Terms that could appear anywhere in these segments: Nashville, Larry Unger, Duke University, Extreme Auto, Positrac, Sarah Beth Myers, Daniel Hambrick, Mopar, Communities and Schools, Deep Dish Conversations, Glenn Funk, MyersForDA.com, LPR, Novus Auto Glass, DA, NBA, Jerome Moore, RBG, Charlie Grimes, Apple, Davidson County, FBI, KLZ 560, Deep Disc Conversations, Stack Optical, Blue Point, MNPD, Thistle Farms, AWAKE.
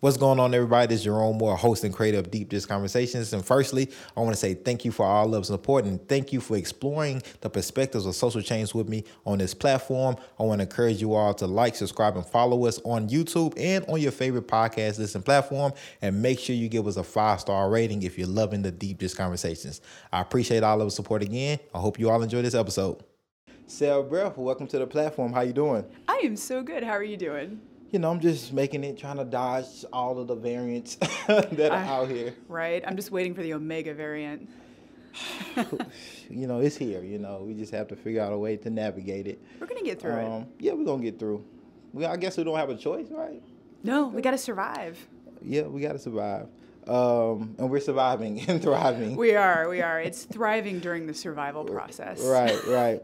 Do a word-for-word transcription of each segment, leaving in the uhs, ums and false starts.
What's going on, everybody? This is Jerome Moore, host and creator of Deep Disc Conversations. And firstly, I want to say thank you for all love and support, and thank you for exploring the perspectives of social change with me on this platform. I want to encourage you all to like, subscribe, and follow us on YouTube and on your favorite podcast listening platform. And make sure you give us a five-star rating if you're loving the Deep Disc Conversations. I appreciate all love and support again. I hope you all enjoy this episode. Sarah Beth, welcome to the platform. How you doing? I am so good. How are you doing? You know, I'm just making it, trying to dodge all of the variants that are I, out here. Right. I'm just waiting for the Omega variant. You know, it's here. You know, we just have to figure out a way to navigate it. We're going to get through um, it. Yeah, we're going to get through. We, I guess we don't have a choice, right? No, we got to survive. Yeah, we got to survive. Um, and we're surviving and thriving. We are. We are. It's thriving during the survival process. Right, right.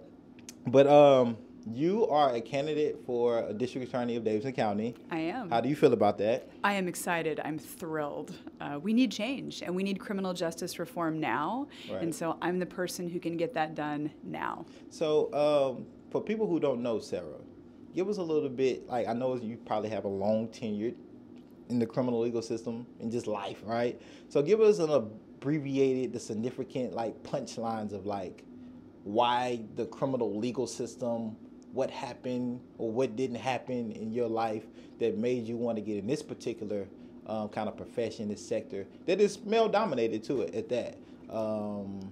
But, um... you are a candidate for a district attorney of Davidson County. I am. How do you feel about that? I am excited. I'm thrilled. Uh, we need change, and we need criminal justice reform now. Right. And so I'm the person who can get that done now. So um, for people who don't know Sarah, give us a little bit, like I know you probably have a long tenure in the criminal legal system and just life, right? So give us an abbreviated, the significant like punchlines of like why the criminal legal system, what happened or what didn't happen in your life that made you want to get in this particular um, kind of profession, this sector, that is male-dominated to it at that. Um,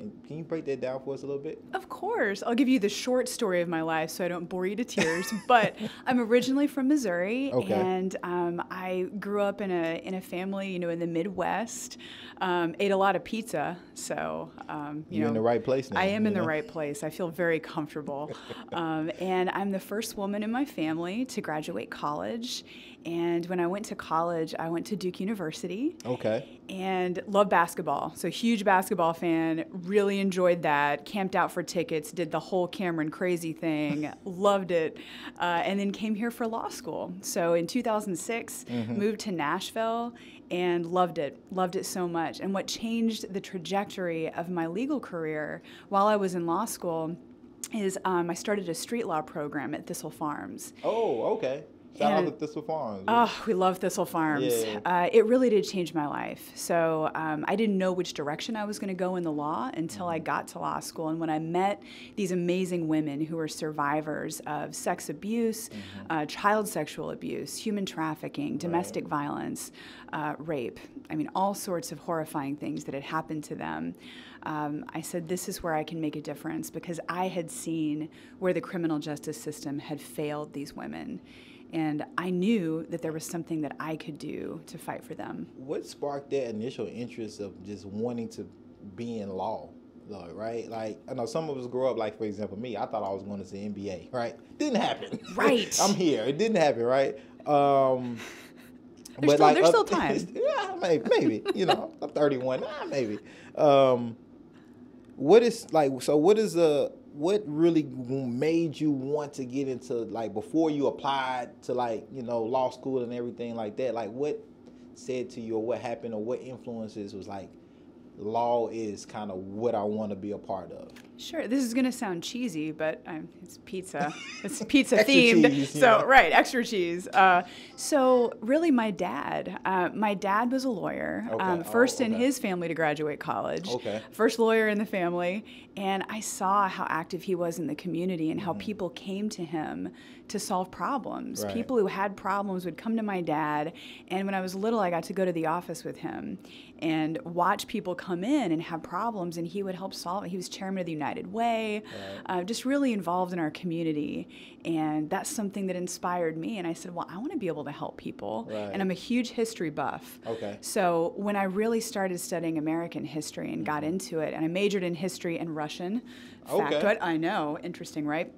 and can you break that down for us a little bit? Of course. I'll give you the short story of my life so I don't bore you to tears, but I'm originally from Missouri, okay. and um, I grew up in a in a family, you know, in the Midwest, um, ate a lot of pizza, so, um, you You're know. You're in the right place now. I am in know? the right place. I feel very comfortable, um, and I'm the first woman in my family to graduate college, and when I went to college, I went to Duke University. Okay. And love basketball, so huge basketball fan, really enjoyed that, camped out for tickets, did the whole Cameron crazy thing, loved it, uh, and then came here for law school. So in two thousand six, mm-hmm. moved to Nashville and loved it, loved it so much. And what changed the trajectory of my legal career while I was in law school is um, I started a street law program at Thistle Farms. Oh, okay. Shout out to Thistle Farms. Oh, we love Thistle Farms. Yeah. Uh, it really did change my life. So um, I didn't know which direction I was going to go in the law until I got to law school. And when I met these amazing women who were survivors of sex abuse, mm-hmm. uh, child sexual abuse, human trafficking, domestic right. violence, uh, rape, I mean, all sorts of horrifying things that had happened to them. Um, I said, this is where I can make a difference, because I had seen where the criminal justice system had failed these women. And I knew that there was something that I could do to fight for them. What sparked that initial interest of just wanting to be in law, though, right? Like, I know some of us grow up, like, for example, me, I thought I was going to the N B A, right? Didn't happen. Right. I'm here. It didn't happen, right? Um, there's but still, like, there's uh, still time. Yeah, maybe, maybe. You know, I'm thirty-one. Ah, maybe. Um, what is, like, so what is the... What really made you want to get into, like, before you applied to, like, you know, law school and everything like that? Like, what said to you or what happened or what influences was, like, law is kind of what I want to be a part of? Sure. This is going to sound cheesy, but um, it's pizza. It's pizza themed. Cheese, so, know. Right, extra cheese. Uh, so, really, my dad. Uh, my dad was a lawyer, okay. um, first oh, okay. in his family to graduate college, okay. first lawyer in the family. And I saw how active he was in the community and mm-hmm. how people came to him to solve problems. Right. People who had problems would come to my dad. And when I was little, I got to go to the office with him and watch people come in and have problems, and he would help solve it. He was chairman of the United United Way, right. uh, just really involved in our community. And that's something that inspired me. And I said, well, I want to be able to help people. Right. And I'm a huge history buff. Okay. So when I really started studying American history and got into it, and I majored in history and Russian. Okay. Fact, what I know, interesting, right?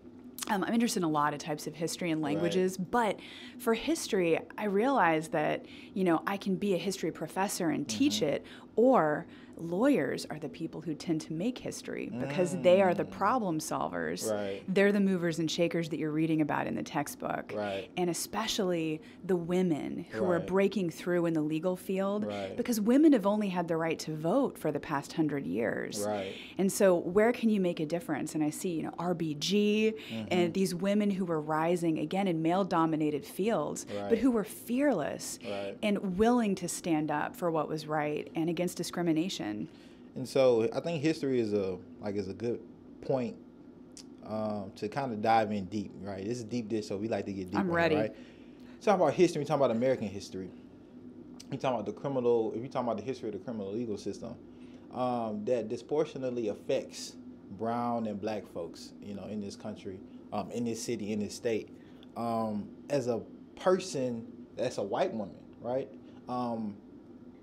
Um, I'm interested in a lot of types of history and languages, right. but for history, I realized that, you know, I can be a history professor and mm-hmm. teach it, or lawyers are the people who tend to make history because mm. they are the problem solvers. Right. They're the movers and shakers that you're reading about in the textbook. Right. And especially the women who right. are breaking through in the legal field right. because women have only had the right to vote for the past hundred years. Right. And so where can you make a difference? And I see, you know, R B G mm-hmm. and these women who were rising again in male-dominated fields, right. but who were fearless right. and willing to stand up for what was right and against discrimination. And so I think history is a like is a good point um, to kind of dive in deep, right? This is deep dish, so we like to get deep. I'm ready. It, right? Talking about history, talking about American history. You're talking about the criminal. If you're talking about the history of the criminal legal system, um, that disproportionately affects brown and black folks, you know, in this country, um, in this city, in this state. Um, as a person, that's a white woman, right? Um,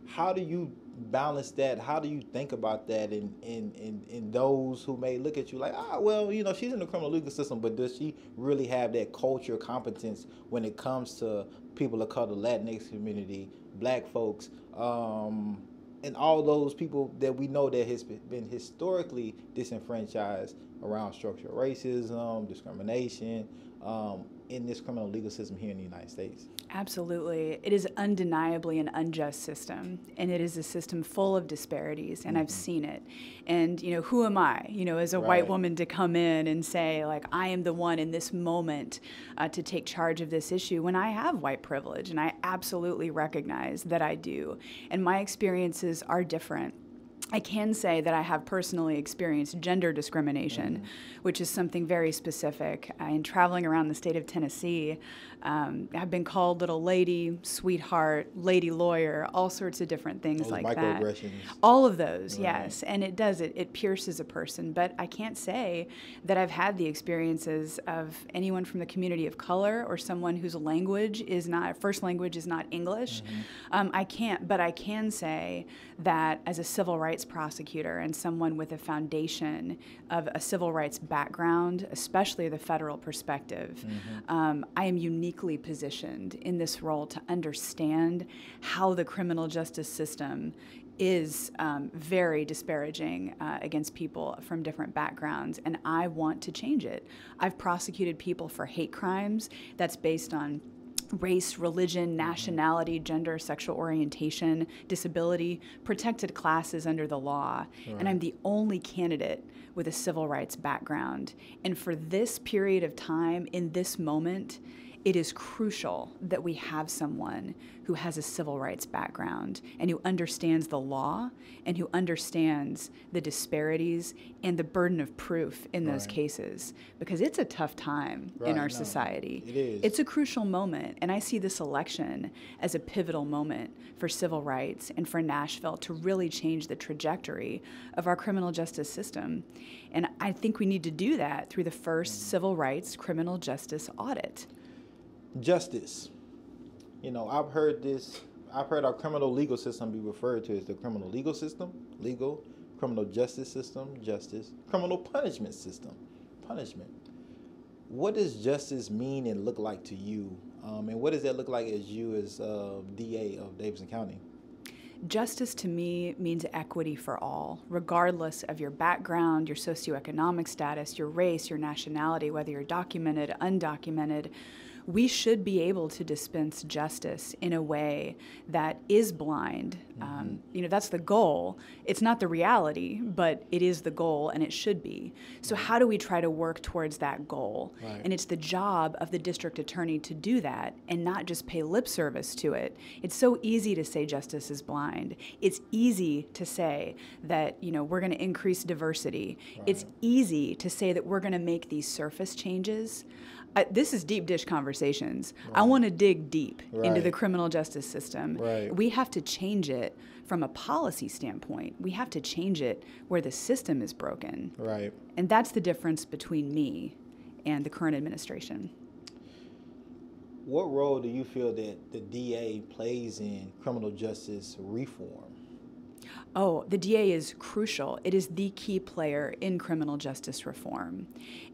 how do you balance that? How do you think about that in, in, in, in those who may look at you like, ah, well, you know, she's in the criminal legal system, but does she really have that culture competence when it comes to people of color, Latinx community, black folks, um, and all those people that we know that has been historically disenfranchised around structural racism, discrimination, um, in this criminal legal system here in the United States? Absolutely. It is undeniably an unjust system, and it is a system full of disparities, and mm-hmm. I've seen it. And, you know, who am I, you know, as a right. white woman to come in and say, like, I am the one in this moment uh, to take charge of this issue when I have white privilege, and I absolutely recognize that I do. And my experiences are different. I can say that I have personally experienced gender discrimination, mm-hmm. which is something very specific. Uh, in traveling around the state of Tennessee, um, I've been called little lady, sweetheart, lady lawyer, all sorts of different things those like microaggressions. That. All of those, right. yes. And it does, it, it pierces a person. But I can't say that I've had the experiences of anyone from the community of color or someone whose language is not, first language is not English. Mm-hmm. um, I can't, but I can say that as a civil rights prosecutor and someone with a foundation of a civil rights background, especially the federal perspective, mm-hmm. um, I am uniquely positioned in this role to understand how the criminal justice system is um, very disparaging uh, against people from different backgrounds, and I want to change it. I've prosecuted people for hate crimes that's based on race, religion, nationality, gender, sexual orientation, disability, protected classes under the law. Right. And I'm the only candidate with a civil rights background. And for this period of time, in this moment, it is crucial that we have someone who has a civil rights background and who understands the law and who understands the disparities and the burden of proof in those right. cases, because it's a tough time right, in our no, society. It is. It's a crucial moment, and I see this election as a pivotal moment for civil rights and for Nashville to really change the trajectory of our criminal justice system. And I think we need to do that through the first mm-hmm. civil rights criminal justice audit. Justice. You know, I've heard this, I've heard our criminal legal system be referred to as the criminal legal system, legal, criminal justice system, justice, criminal punishment system, punishment. What does justice mean and look like to you? Um, and what does that look like as you as uh, D A of Davidson County? Justice to me means equity for all, regardless of your background, your socioeconomic status, your race, your nationality, whether you're documented, undocumented. We should be able to dispense justice in a way that is blind. Mm-hmm. um, you know, that's the goal. It's not the reality, but it is the goal, and it should be. So how do we try to work towards that goal? Right. And it's the job of the district attorney to do that and not just pay lip service to it. It's so easy to say justice is blind. It's easy to say that, you know, we're going to increase diversity. Right. It's easy to say that we're going to make these surface changes. I, this is Deep Dish Conversations. Right. I want to dig deep right. into the criminal justice system. Right. We have to change it from a policy standpoint. We have to change it where the system is broken. Right. And that's the difference between me and the current administration. What role do you feel that the D A plays in criminal justice reform? Oh, the D A is crucial. It is the key player in criminal justice reform.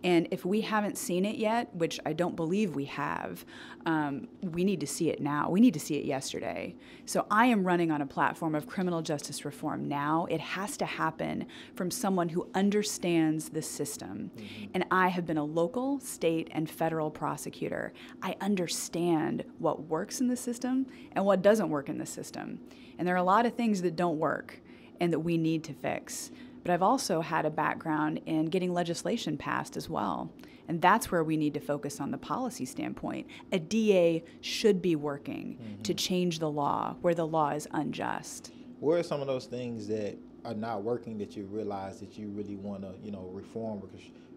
And if we haven't seen it yet, which I don't believe we have, um, we need to see it now. We need to see it yesterday. So I am running on a platform of criminal justice reform now. It has to happen from someone who understands the system. Mm-hmm. And I have been a local, state, and federal prosecutor. I understand what works in the system and what doesn't work in the system. And there are a lot of things that don't work and that we need to fix. But I've also had a background in getting legislation passed as well. And that's where we need to focus on the policy standpoint. A D A should be working mm-hmm. to change the law where the law is unjust. What are some of those things that are not working that you realize that you really want to, you know, reform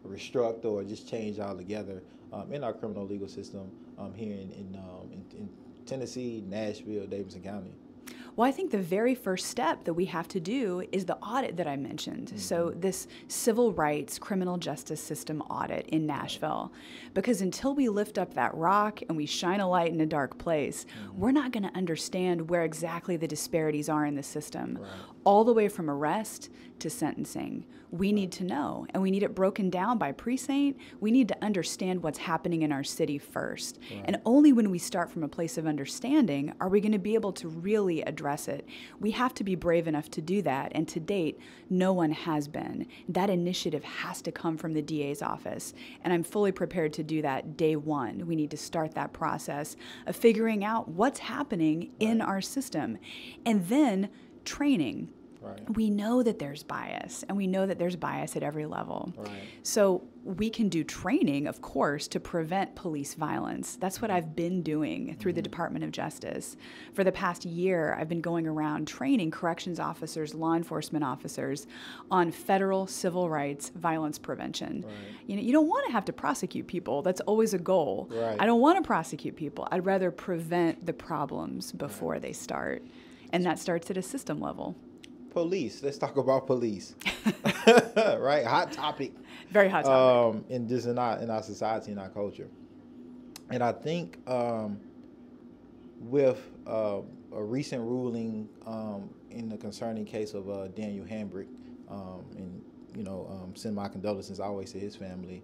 or restruct or just change altogether um, in our criminal legal system um, here in, in, um, in, in Tennessee, Nashville, Davidson County? Well, I think the very first step that we have to do is the audit that I mentioned. Mm-hmm. So this civil rights, criminal justice system audit in Nashville. Because until we lift up that rock and we shine a light in a dark place, mm-hmm. we're not going to understand where exactly the disparities are in the system. Right. All the way from arrest to sentencing. We right. need to know, and we need it broken down by precinct. We need to understand what's happening in our city first. Right. And only when we start from a place of understanding are we going to be able to really address it. We have to be brave enough to do that, and to date, no one has been. That initiative has to come from the D A's office, and I'm fully prepared to do that day one. We need to start that process of figuring out what's happening in our system, and then training. Right. We know that there's bias, and we know that there's bias at every level. Right. So we can do training, of course, to prevent police violence. That's what I've been doing through mm-hmm. the Department of Justice. For the past year, I've been going around training corrections officers, law enforcement officers on federal civil rights violence prevention. Right. You know, you don't want to have to prosecute people. That's always a goal. Right. I don't want to prosecute people. I'd rather prevent the problems before right. they start, and that starts at a system level. Police. Let's talk about police, right? Hot topic. Very hot topic. Um, in this, in our, in our society, in our culture, and I think um, with uh, a recent ruling um, in the concerning case of uh, Daniel Hambrick, um, and you know, um, send my condolences always to his family.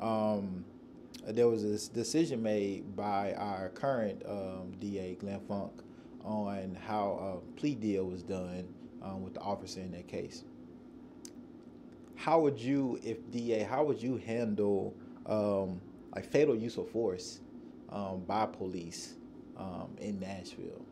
Um, there was this decision made by our current um, D A, Glenn Funk, on how a plea deal was done. Um, with the officer in that case. How would you, if D A, how would you handle um, like fatal use of force um, by police um, in Nashville?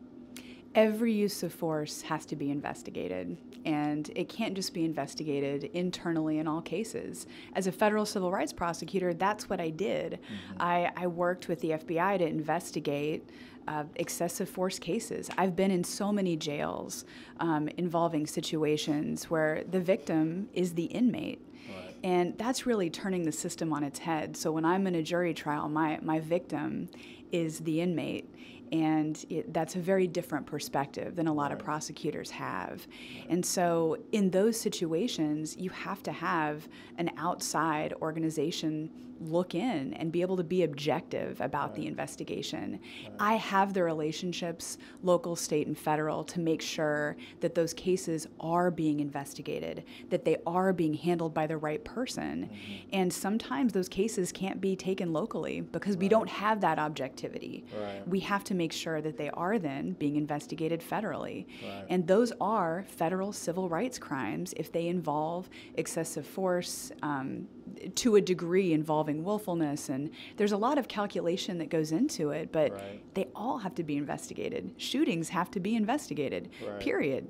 Every use of force has to be investigated, and it can't just be investigated internally in all cases. As a federal civil rights prosecutor, that's what I did. Mm-hmm. I, I worked with the F B I to investigate uh, excessive force cases. I've been in so many jails um, involving situations where the victim is the inmate. Right. And that's really turning the system on its head. So when I'm in a jury trial, my, my victim is the inmate. And it, that's a very different perspective than a lot right. of prosecutors have. Right. And so in those situations, you have to have an outside organization look in and be able to be objective about right. the investigation. Right. I have the relationships, local, state, and federal, to make sure that those cases are being investigated, that they are being handled by the right person. Mm-hmm. And sometimes those cases can't be taken locally because right. we don't have that objectivity. Right. We have to make sure that they are then being investigated federally. Right. And those are federal civil rights crimes if they involve excessive force, um, to a degree involving willfulness, and there's a lot of calculation that goes into it, but right. they all have to be investigated. Shootings have to be investigated, right. period.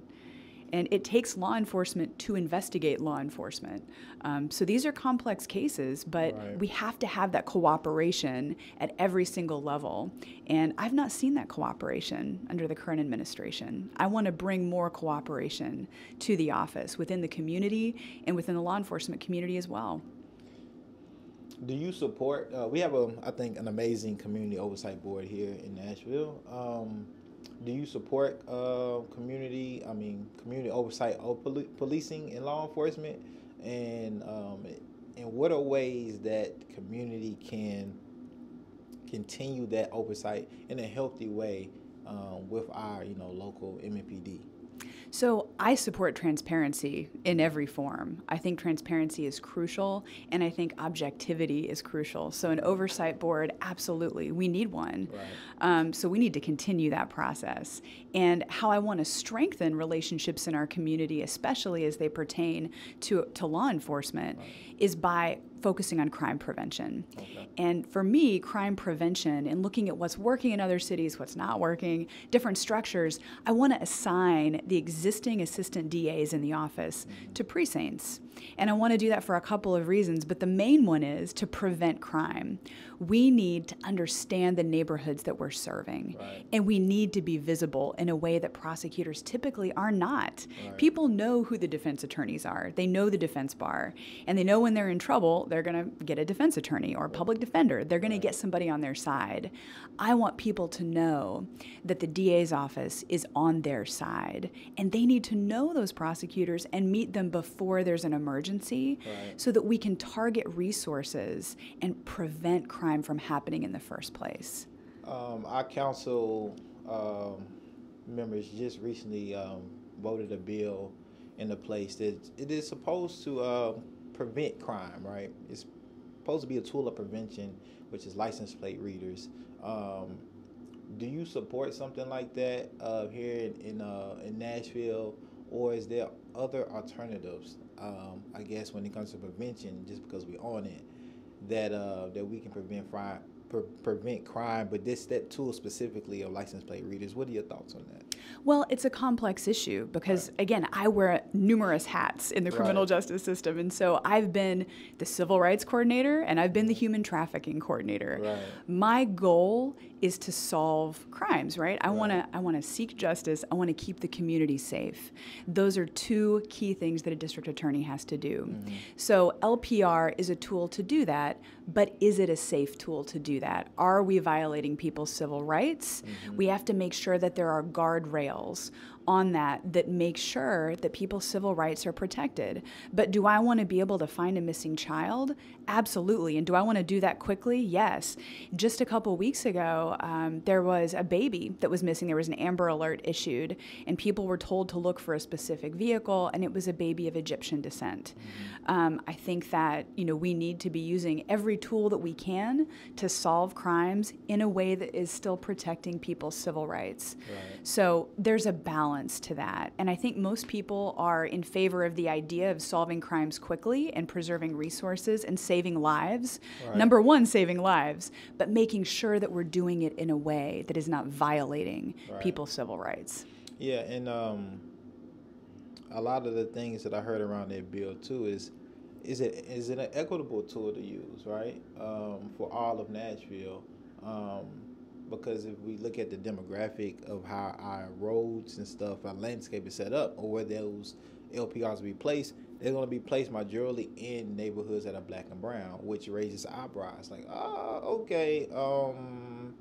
And it takes law enforcement to investigate law enforcement. Um, so these are complex cases, but right. we have to have that cooperation at every single level. And I've not seen that cooperation under the current administration. I want to bring more cooperation to the office within the community and within the law enforcement community as well. Do you support, uh, we have, a, I think, an amazing community oversight board here in Nashville. Um, do you support uh, community, I mean, community oversight of poli policing and law enforcement? And um, and what are ways that community can continue that oversight in a healthy way um, with our, you know, local M N P D? So I support transparency in every form. I think transparency is crucial, and I think objectivity is crucial. So an oversight board, absolutely, we need one. Right. Um, so we need to continue that process. And how I want to strengthen relationships in our community, especially as they pertain to, to law enforcement, right. is by focusing on crime prevention. Okay. And for me, crime prevention and looking at what's working in other cities, what's not working, different structures, I want to assign the existing assistant D As in the office mm-hmm. to precincts. And I want to do that for a couple of reasons, but the main one is to prevent crime. We need to understand the neighborhoods that we're serving, right. and we need to be visible in a way that prosecutors typically are not. Right. People know who the defense attorneys are. They know the defense bar, and they know when they're in trouble, they're going to get a defense attorney or a public defender. They're going right. to get somebody on their side. I want people to know that the D A's office is on their side, and they need to know those prosecutors and meet them before there's an emergency right. so that we can target resources and prevent crime from happening in the first place. Um, our council um, members just recently um, voted a bill into place that it is supposed to uh, prevent crime, right? It's supposed to be a tool of prevention, which is license plate readers. Um, do you support something like that uh, here in in, uh, in Nashville, or is there other alternatives? Um, I guess when it comes to prevention, just because we're on it, that uh, that we can prevent crime, pre prevent crime, but this that tool specifically of license plate readers. What are your thoughts on that? Well, it's a complex issue because, right. again, I wear numerous hats in the criminal right. justice system, and so I've been the civil rights coordinator and I've been the human trafficking coordinator. Right. My goal is to solve crimes, right? I right. want to I want to seek justice. I want to keep the community safe. Those are two key things that a district attorney has to do. Mm-hmm. So L P R is a tool to do that, but is it a safe tool to do that? Are we violating people's civil rights? Mm-hmm. We have to make sure that there are guardrails on that that make sure that people's civil rights are protected. But do I want to be able to find a missing child? Absolutely. And do I want to do that quickly? Yes. Just a couple weeks ago, um, there was a baby that was missing. There was an Amber Alert issued, and people were told to look for a specific vehicle, and it was a baby of Egyptian descent. Mm-hmm. um, I think that, you know, we need to be using every tool that we can to solve crimes in a way that is still protecting people's civil rights. Right. So there's a balance to that. And I think most people are in favor of the idea of solving crimes quickly and preserving resources and saving lives. Right. Number one, saving lives, but making sure that we're doing it in a way that is not violating right. people's civil rights. Yeah, and um, a lot of the things that I heard around that bill too is, is it is it an equitable tool to use, right, um, for all of Nashville? Um, Because if we look at the demographic of how our roads and stuff, our landscape is set up, or where those L P Rs will be placed, they're going to be placed majorly in neighborhoods that are black and brown, which raises eyebrows. Like, oh, okay, um,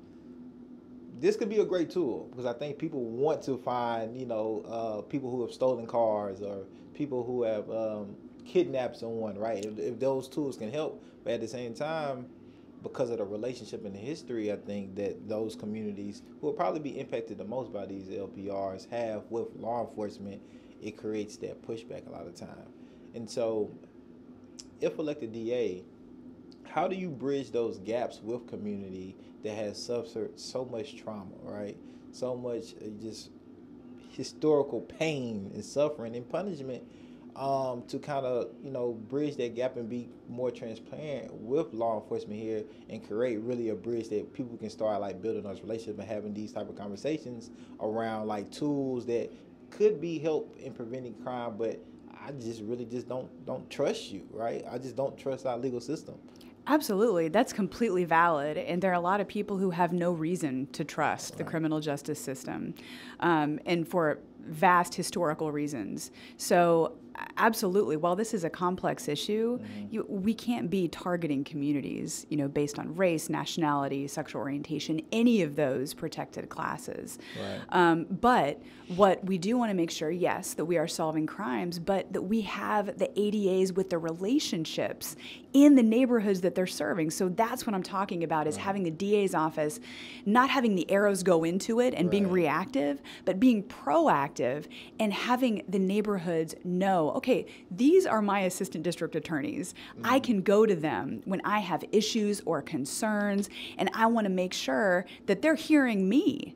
this could be a great tool, because I think people want to find, you know, uh, people who have stolen cars or people who have um, kidnapped someone, right? If, if those tools can help, but at the same time, because of the relationship and the history, I think that those communities who will probably be impacted the most by these L P Rs have with law enforcement, it creates that pushback a lot of time. And so if elected D A, how do you bridge those gaps with community that has suffered so much trauma, right? So much just historical pain and suffering and punishment, Um, to kind of, you know, bridge that gap and be more transparent with law enforcement here and create really a bridge that people can start, like, building those relationships and having these type of conversations around, like, tools that could be help in preventing crime, but I just really just don't don't trust you, right? I just don't trust our legal system. Absolutely. That's completely valid. And there are a lot of people who have no reason to trust right. the criminal justice system, um, and for vast historical reasons. So absolutely, while this is a complex issue, mm-hmm. you, we can't be targeting communities, you know, based on race, nationality, sexual orientation, any of those protected classes. Right. Um, but what we do want to make sure, yes, that we are solving crimes, but that we have the A D As with the relationships in the neighborhoods that they're serving. So that's what I'm talking about, is right. having the D A's office, not having the arrows go into it and right. being reactive, but being proactive and having the neighborhoods know, okay, these are my assistant district attorneys. Mm-hmm. I can go to them when I have issues or concerns, and I want to make sure that they're hearing me.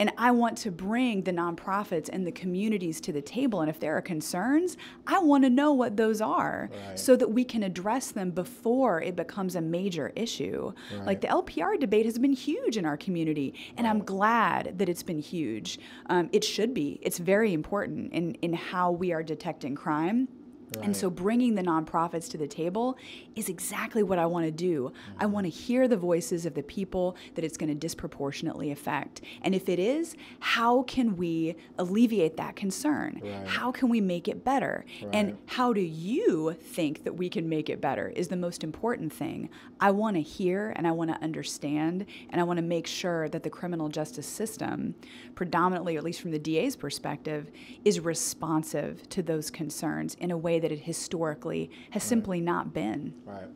And I want to bring the nonprofits and the communities to the table. And if there are concerns, I want to know what those are right. so that we can address them before it becomes a major issue. Right. Like the L P R debate has been huge in our community, and right. I'm glad that it's been huge. Um, it should be. It's very important in, in how we are detecting crime. Right. And so bringing the nonprofits to the table is exactly what I want to do. Mm-hmm. I want to hear the voices of the people that it's going to disproportionately affect. And if it is, how can we alleviate that concern? Right. How can we make it better? Right. And how do you think that we can make it better is the most important thing. I want to hear, and I want to understand, and I want to make sure that the criminal justice system, predominantly, or at least from the D A's perspective, is responsive to those concerns in a way that it historically has right. simply not been. Right.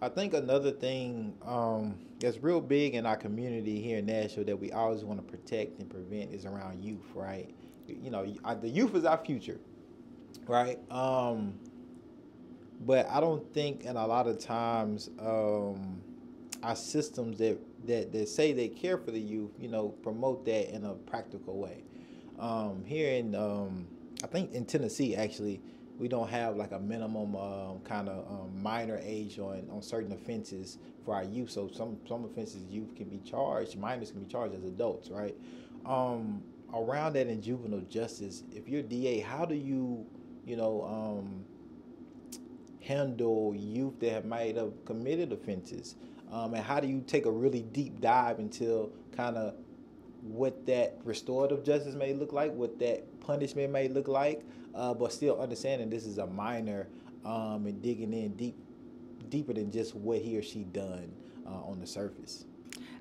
I think another thing um, that's real big in our community here in Nashville that we always want to protect and prevent is around youth, right? You know, the youth is our future, right? Um, but I don't think, and a lot of times, um, our systems that, that, that say they care for the youth, you know, promote that in a practical way. Um, here in, um, I think in Tennessee, actually, we don't have like a minimum um, kind of um, minor age on, on certain offenses for our youth. So some, some offenses youth can be charged, minors can be charged as adults, right? Um, around that in juvenile justice, if you're D A, how do you, you know, um, handle youth that might have committed offenses? Um, and how do you take a really deep dive into kind of what that restorative justice may look like, what that punishment may look like, uh, but still understanding this is a minor um, and digging in deep, deeper than just what he or she done uh, on the surface.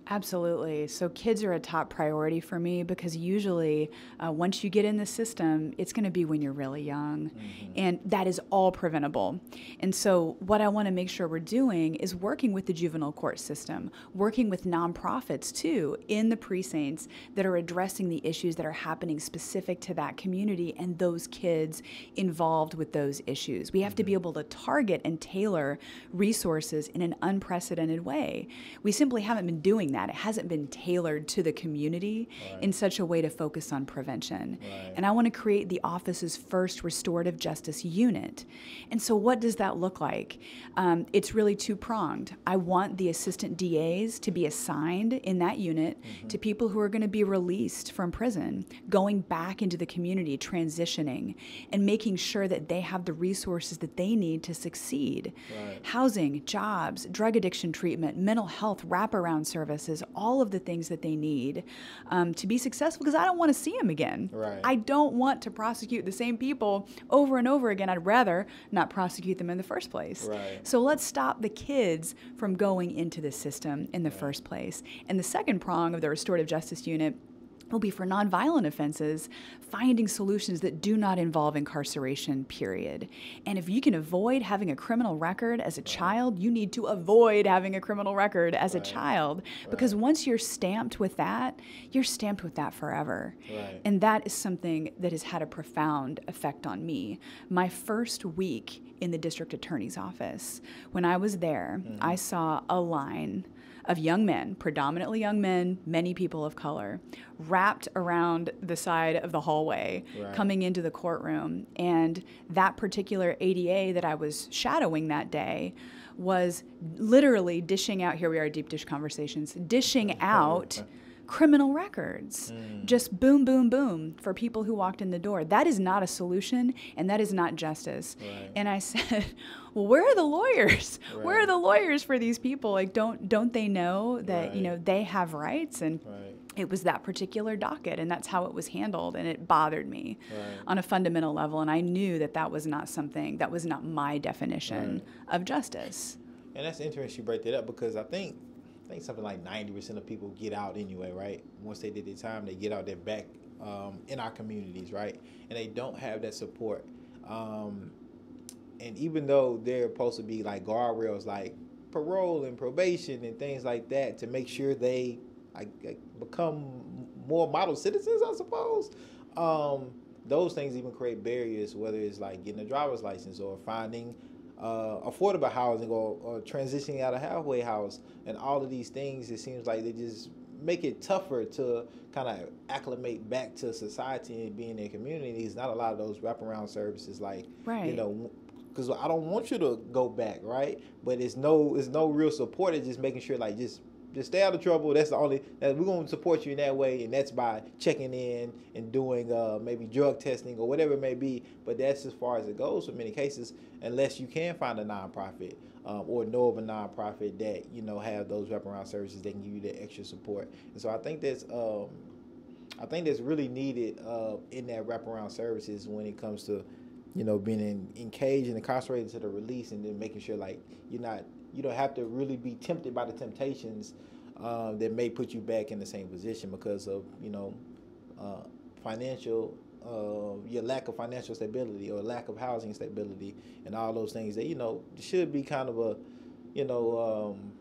Absolutely. So kids are a top priority for me because usually uh, once you get in the system, it's going to be when you're really young. Mm-hmm. And that is all preventable. And so what I want to make sure we're doing is working with the juvenile court system, working with nonprofits too in the precincts that are addressing the issues that are happening specific to that community and those kids involved with those issues. We have mm-hmm. to be able to target and tailor resources in an unprecedented way. We simply haven't been doing that. It hasn't been tailored to the community right. in such a way to focus on prevention. Right. And I want to create the office's first restorative justice unit. And so what does that look like? Um, it's really two-pronged. I want the assistant D As to be assigned in that unit mm-hmm. to people who are going to be released from prison, going back into the community, transitioning, and making sure that they have the resources that they need to succeed. Right. Housing, jobs, drug addiction treatment, mental health, wraparound services, all of the things that they need um, to be successful, because I don't want to see them again. Right. I don't want to prosecute the same people over and over again. I'd rather not prosecute them in the first place. Right. So let's stop the kids from going into the system in the right. first place. And the second prong of the restorative justice unit will be for nonviolent offenses, finding solutions that do not involve incarceration, period. And if you can avoid having a criminal record as a right. child, you need to avoid having a criminal record as right. a child, right. because once you're stamped with that, you're stamped with that forever. Right. And that is something that has had a profound effect on me. My first week in the district attorney's office, when I was there, mm-hmm. I saw a line of young men, predominantly young men, many people of color, wrapped around the side of the hallway, right. coming into the courtroom. And that particular A D A that I was shadowing that day was literally dishing out, here we are at Deep Dish Conversations, dishing out criminal records, mm. just boom, boom, boom for people who walked in the door. That is not a solution, and that is not justice. Right. And I said, well, where are the lawyers? Right. Where are the lawyers for these people? Like, don't don't they know that right. you know they have rights? And right. it was that particular docket, and that's how it was handled, and it bothered me right. on a fundamental level, and I knew that that was not something, that was not my definition right. of justice. And that's interesting you break that up, because I think I think something like ninety percent of people get out anyway, right? Once they did their time, they get out, they're back um, in our communities, right? And they don't have that support. Um, and even though they're supposed to be like guardrails, like parole and probation and things like that to make sure they I, I become more model citizens, I suppose. Um, those things even create barriers, whether it's like getting a driver's license or finding uh, affordable housing or, or transitioning out of halfway house. And all of these things, it seems like they just make it tougher to kind of acclimate back to society and be in their communities. Not a lot of those wraparound services like, right. you know, because I don't want you to go back, right? But it's no, it's no real support. It's just making sure like just Just stay out of trouble. That's the only, that we're going to support you in that way, and that's by checking in and doing uh, maybe drug testing or whatever it may be. But that's as far as it goes for many cases, unless you can find a nonprofit um, or know of a nonprofit that, you know, have those wraparound services that can give you that extra support. And so I think that's, um, I think that's really needed uh, in that wraparound services when it comes to, you know, being in, engaged and incarcerated to the release, and then making sure like you're not, you don't have to really be tempted by the temptations uh, that may put you back in the same position because of, you know, uh, financial, uh, your lack of financial stability or lack of housing stability and all those things that, you know, should be kind of a, you know, um,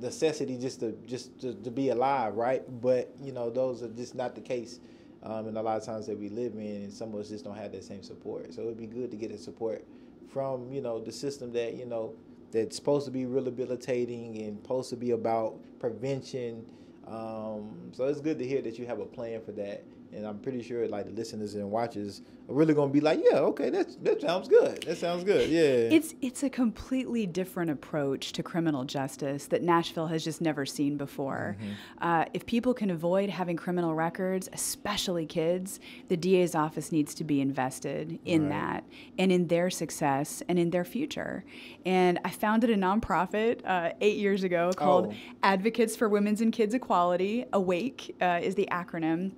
necessity just to just to, to be alive, right? But, you know, those are just not the case um, in a lot of times that we live in, and some of us just don't have that same support. So it'd be good to get the support from, you know, the system that, you know, that's supposed to be rehabilitating and supposed to be about prevention. Um, so it's good to hear that you have a plan for that. And I'm pretty sure like the listeners and watchers are really going to be like, yeah, okay, that's, that sounds good. That sounds good, yeah. It's, it's a completely different approach to criminal justice that Nashville has just never seen before. Mm-hmm. uh, if people can avoid having criminal records, especially kids, the D A's office needs to be invested in right. that and in their success and in their future. And I founded a nonprofit uh, eight years ago called oh. Advocates for Women's and Kids Equality. AWAKE uh, is the acronym.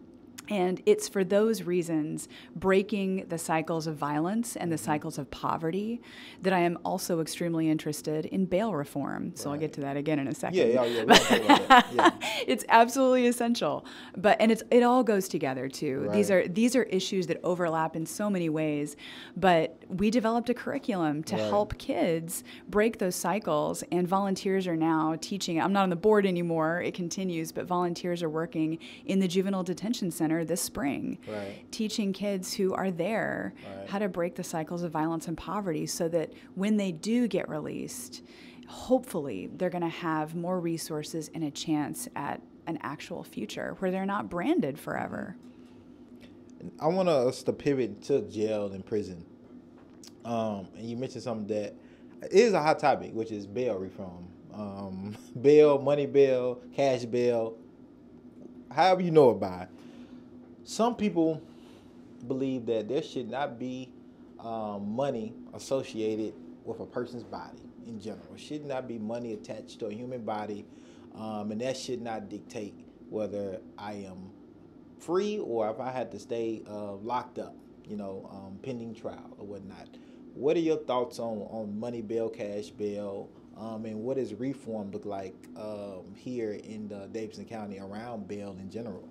And it's for those reasons, breaking the cycles of violence and the cycles of poverty, that I am also extremely interested in bail reform. So right. I'll get to that again in a second. Yeah, yeah, yeah. Right, yeah. It's absolutely essential. But and it's it all goes together too. Right. These are these are issues that overlap in so many ways. But we developed a curriculum to right. help kids break those cycles, and volunteers are now teaching. I'm not on the board anymore. It continues, but volunteers are working in the juvenile detention center this spring, right. teaching kids who are there right. how to break the cycles of violence and poverty, so that when they do get released, hopefully they're going to have more resources and a chance at an actual future where they're not branded forever. I want us to pivot to jail and prison. Um, and you mentioned something that is a hot topic, which is bail reform. Um, bail, money bail, cash bail, however you know it by. Some people believe that there should not be um, money associated with a person's body in general. It should not be money attached to a human body, um, and that should not dictate whether I am free or if I had to stay uh, locked up, you know, um, pending trial or whatnot. What are your thoughts on, on money bail, cash bail, um, and what does reform look like um, here in the Davidson County around bail in general?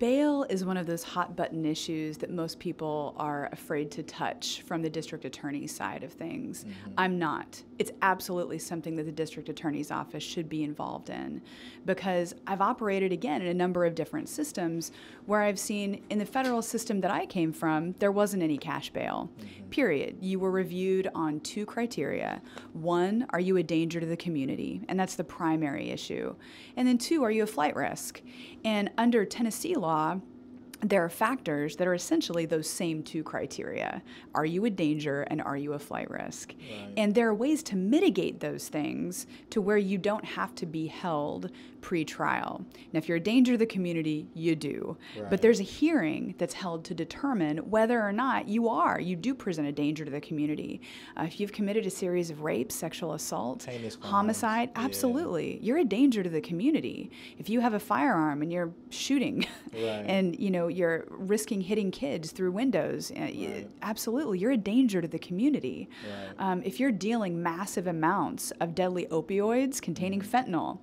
Bail is one of those hot button issues that most people are afraid to touch from the district attorney's side of things. Mm-hmm. I'm not. It's absolutely something that the district attorney's office should be involved in, because I've operated, again, in a number of different systems where I've seen in the federal system that I came from, there wasn't any cash bail, mm-hmm. period. You were reviewed on two criteria. One, are you a danger to the community? And that's the primary issue. And then two, are you a flight risk? And under Tennessee law, there are factors that are essentially those same two criteria. Are you a danger, and are you a flight risk? Right. And there are ways to mitigate those things to where you don't have to be held pre-trial. Now, if you're a danger to the community, you do. Right. But there's a hearing that's held to determine whether or not you are. You do present a danger to the community. Uh, if you've committed a series of rapes, sexual assault, homicide, yeah. absolutely. You're a danger to the community. If you have a firearm and you're shooting right. and, you know, you're risking hitting kids through windows, right. you, absolutely, you're a danger to the community. Right. Um, if you're dealing massive amounts of deadly opioids containing mm-hmm. fentanyl,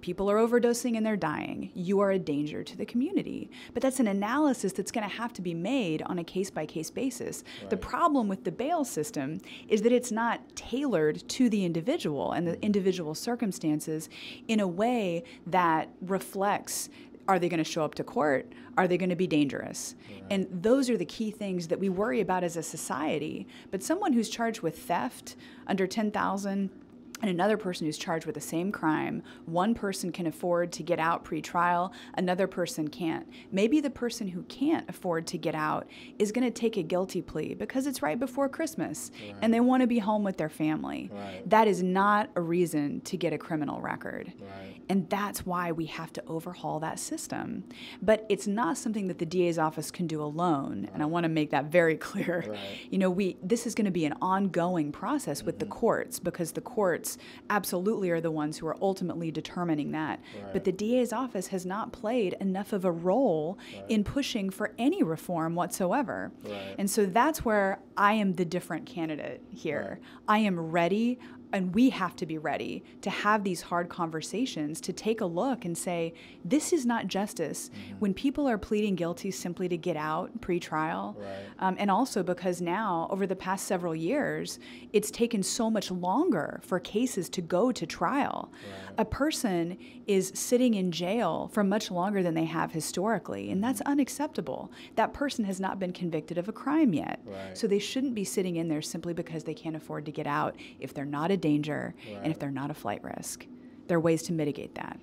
people are overdosing and they're dying. You are a danger to the community. But that's an analysis that's going to have to be made on a case-by-case basis. Right. The problem with the bail system is that it's not tailored to the individual and the individual circumstances in a way that reflects, are they going to show up to court? Are they going to be dangerous? Right. And those are the key things that we worry about as a society. But someone who's charged with theft under ten thousand dollars and another person who's charged with the same crime, one person can afford to get out pre-trial, another person can't. Maybe the person who can't afford to get out is going to take a guilty plea because it's right before Christmas right. and they want to be home with their family. Right. That is not a reason to get a criminal record. Right. And that's why we have to overhaul that system. But it's not something that the D A's office can do alone, right. and I want to make that very clear. Right. You know, we this is going to be an ongoing process with mm-hmm. the courts, because the courts absolutely are the ones who are ultimately determining that. Right. But the D A's office has not played enough of a role right. in pushing for any reform whatsoever. Right. And so that's where I am the different candidate here. Right. I am ready, and we have to be ready to have these hard conversations, to take a look and say, this is not justice. Mm-hmm. When people are pleading guilty simply to get out pre-trial, right. um, and also because now, over the past several years, it's taken so much longer for cases to go to trial. Right. A person is sitting in jail for much longer than they have historically, and that's unacceptable. That person has not been convicted of a crime yet. Right. So they shouldn't be sitting in there simply because they can't afford to get out if they're not a danger right. and if they're not a flight risk. There are ways to mitigate that.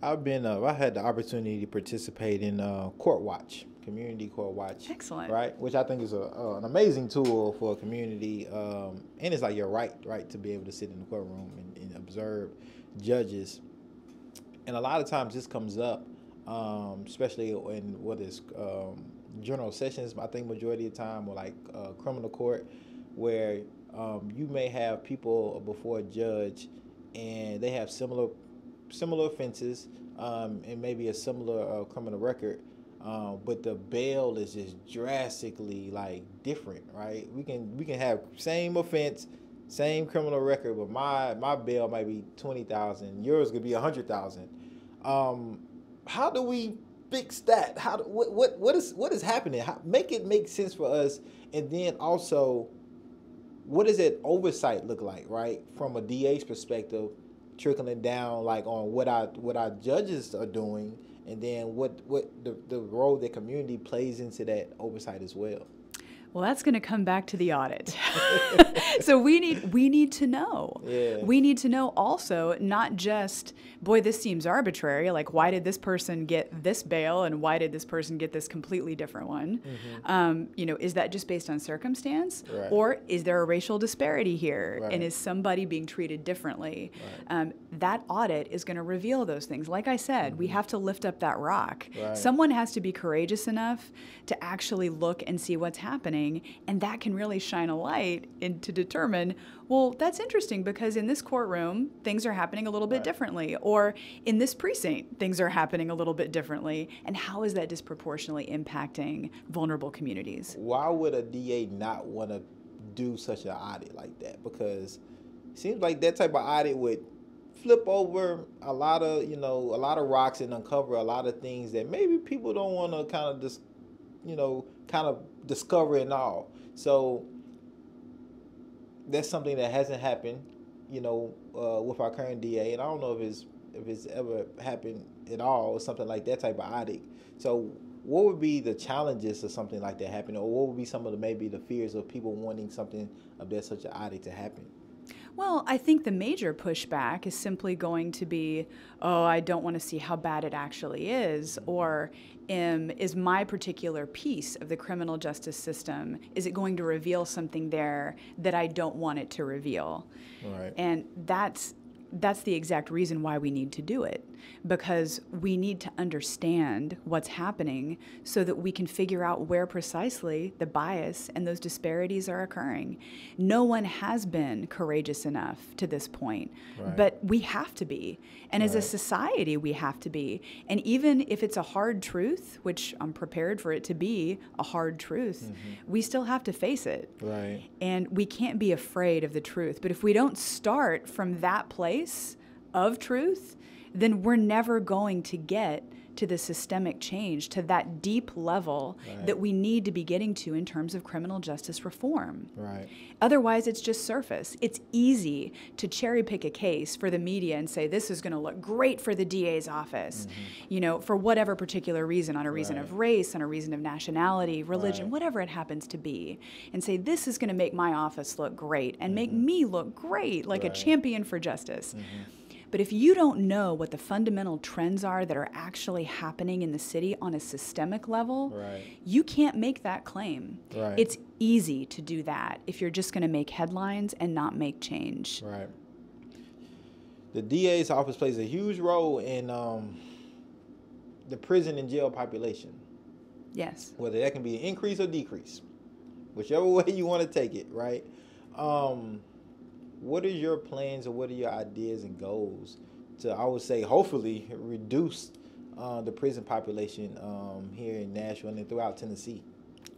I've been, uh, I had the opportunity to participate in uh, Court Watch, Community Court Watch. Excellent. Right, which I think is a, uh, an amazing tool for a community, um, and it's like your right, right, to be able to sit in the courtroom and, and observe judges. And a lot of times this comes up, um, especially in what is um, general sessions, I think majority of the time, or like uh, criminal court, where Um, you may have people before a judge and they have similar similar offenses um, and maybe a similar uh, criminal record, uh, but the bail is just drastically like different, right? We can we can have same offense, same criminal record, but my, my bail might be twenty thousand dollars. Yours could be one hundred thousand dollars. Um, how do we fix that? How do, what, what, what, is, what is happening? How, make it make sense for us, and then also, what does that oversight look like, right, from a D A's perspective, trickling down like on what our what our judges are doing, and then what what the, the role that community plays into that oversight as well? Well, that's going to come back to the audit. So we need we need to know. Yeah. We need to know also, not just, boy, this seems arbitrary. Like, why did this person get this bail and why did this person get this completely different one? Mm-hmm. um, you know, is that just based on circumstance, right. or is there a racial disparity here, right. and is somebody being treated differently? Right. Um, that audit is going to reveal those things. Like I said, mm-hmm. we have to lift up that rock. Right. Someone has to be courageous enough to actually look and see what's happening. And that can really shine a light in to determine, well, that's interesting because in this courtroom, things are happening a little bit right. differently, or in this precinct, things are happening a little bit differently. And how is that disproportionately impacting vulnerable communities? Why would a D A not want to do such an audit like that? Because it seems like that type of audit would flip over a lot of, you know, a lot of rocks and uncover a lot of things that maybe people don't want to kind of just, you know, kind of discover and all. So that's something that hasn't happened, you know, uh, with our current D A, and I don't know if it's if it's ever happened at all or something like that type of audit. So what would be the challenges of something like that happening, or what would be some of the maybe the fears of people wanting something of that such an audit to happen? Well, I think the major pushback is simply going to be, oh, I don't want to see how bad it actually is, or um, is my particular piece of the criminal justice system, is it going to reveal something there that I don't want it to reveal? All right. And that's, that's the exact reason why we need to do it. because we need to understand what's happening so that we can figure out where precisely the bias and those disparities are occurring. No one has been courageous enough to this point, right. but we have to be. And right. as a society, we have to be. And even if it's a hard truth, which I'm prepared for it to be a hard truth, mm-hmm. we still have to face it. Right. And we can't be afraid of the truth. But if we don't start from that place of truth, then we're never going to get to the systemic change, to that deep level right. that we need to be getting to in terms of criminal justice reform. Right. Otherwise, it's just surface. It's easy to cherry pick a case for the media and say, this is going to look great for the D A's office, mm-hmm. you know, for whatever particular reason, on a reason right. of race, on a reason of nationality, religion, right. whatever it happens to be, and say, this is going to make my office look great and mm-hmm. make me look great, like right. a champion for justice. Mm-hmm. But if you don't know what the fundamental trends are that are actually happening in the city on a systemic level, right. you can't make that claim. Right. It's easy to do that if you're just going to make headlines and not make change. Right. The D A's office plays a huge role in um, the prison and jail population. Yes. Whether that can be an increase or decrease, whichever way you want to take it, right? Um, What are your plans or what are your ideas and goals to, I would say, hopefully reduce uh, the prison population um, here in Nashville and throughout Tennessee?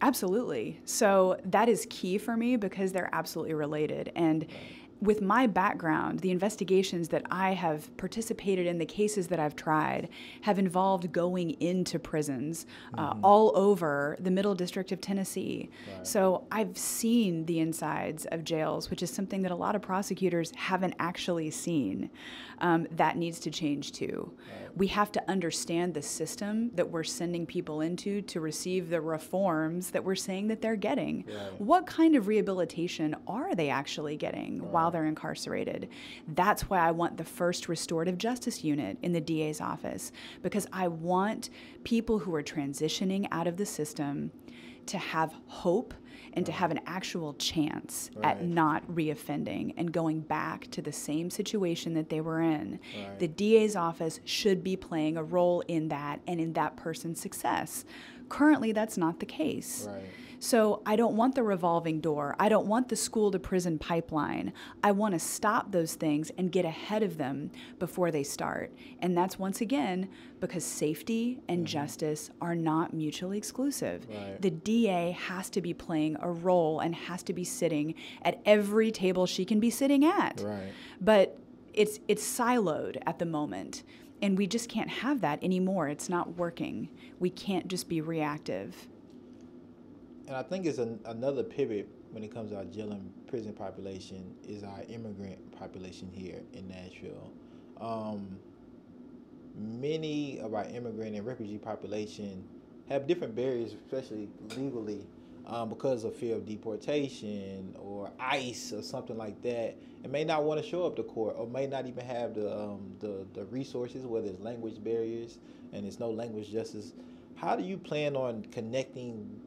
Absolutely. So that is key for me because they're absolutely related. And right. with my background, the investigations that I have participated in, the cases that I've tried, have involved going into prisons uh, mm-hmm. all over the Middle District of Tennessee. Right. So I've seen the insides of jails, which is something that a lot of prosecutors haven't actually seen. Um, that needs to change too. Right. We have to understand the system that we're sending people into to receive the reforms that we're saying that they're getting. Right. What kind of rehabilitation are they actually getting right. while they're incarcerated? That's why I want the first restorative justice unit in the D A's office, because I want people who are transitioning out of the system to have hope and to have an actual chance right. at not reoffending and going back to the same situation that they were in. Right. The D A's office should be playing a role in that and in that person's success. Currently, that's not the case. Right. So I don't want the revolving door. I don't want the school to prison pipeline. I want to stop those things and get ahead of them before they start. And that's, once again, because safety and mm-hmm. justice are not mutually exclusive. Right. The D A has to be playing a role and has to be sitting at every table she can be sitting at. Right. But it's, it's siloed at the moment. And we just can't have that anymore. It's not working. We can't just be reactive. And I think it's an, another pivot when it comes to our jail and prison population is our immigrant population here in Nashville. Um, many of our immigrant and refugee population have different barriers, especially legally, um, because of fear of deportation or ICE or something like that, and may not want to show up to court or may not even have the, um, the, the resources, whether it's language barriers and it's no language justice. How do you plan on connecting,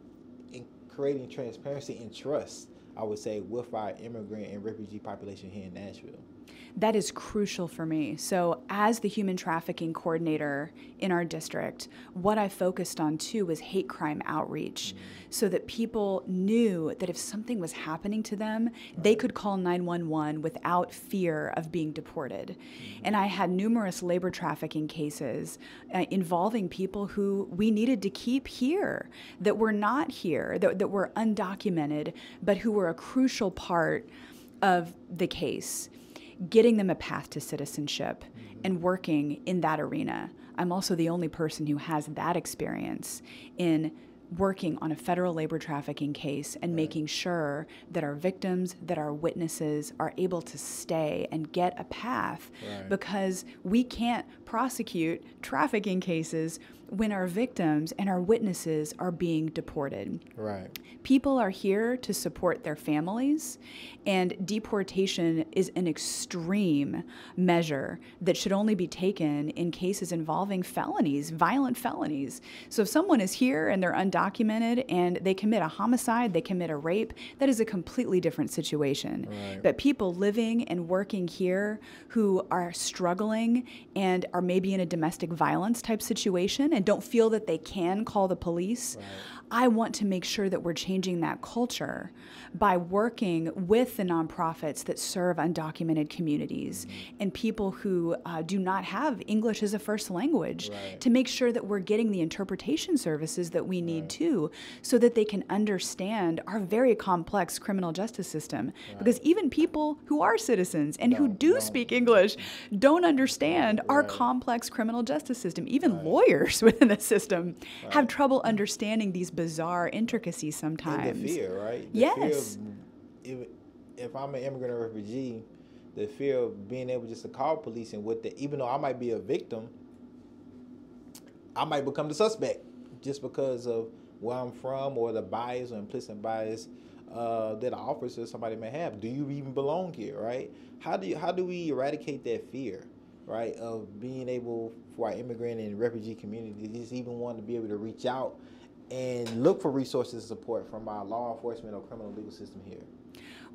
creating transparency and trust, I would say, with our immigrant and refugee population here in Nashville? That is crucial for me. So as the human trafficking coordinator in our district, what I focused on too was hate crime outreach mm-hmm. so that people knew that if something was happening to them, right. they could call nine one one without fear of being deported. Mm-hmm. And I had numerous labor trafficking cases uh, involving people who we needed to keep here, that were not here, that, that were undocumented, but who were a crucial part of the case. Getting them a path to citizenship mm-hmm. and working in that arena. I'm also the only person who has that experience in working on a federal labor trafficking case and right. making sure that our victims, that our witnesses are able to stay and get a path right. because we can't prosecute trafficking cases when our victims and our witnesses are being deported. Right. People are here to support their families, and deportation is an extreme measure that should only be taken in cases involving felonies, violent felonies. So if someone is here and they're undocumented and they commit a homicide, they commit a rape, that is a completely different situation. Right. But people living and working here who are struggling and are maybe in a domestic violence type situation and don't feel that they can call the police, right. I want to make sure that we're changing that culture by working with the nonprofits that serve undocumented communities mm-hmm. and people who uh, do not have English as a first language right. to make sure that we're getting the interpretation services that we need right. too, so that they can understand our very complex criminal justice system. Right. Because even people who are citizens and no, who do no. speak English don't understand right. our complex criminal justice system. Even right. lawyers within the system right. have trouble understanding these bizarre intricacies sometimes. And the fear, right? The yes. Fear of, if, if I'm an immigrant or refugee, the fear of being able just to call police, and what the, even though I might be a victim, I might become the suspect just because of where I'm from or the bias or implicit bias uh, that an officer or somebody may have. Do you even belong here, right? How do you, how do we eradicate that fear, right, of being able for our immigrant and refugee community to just even want to be able to reach out and look for resources and support from our law enforcement or criminal legal system here?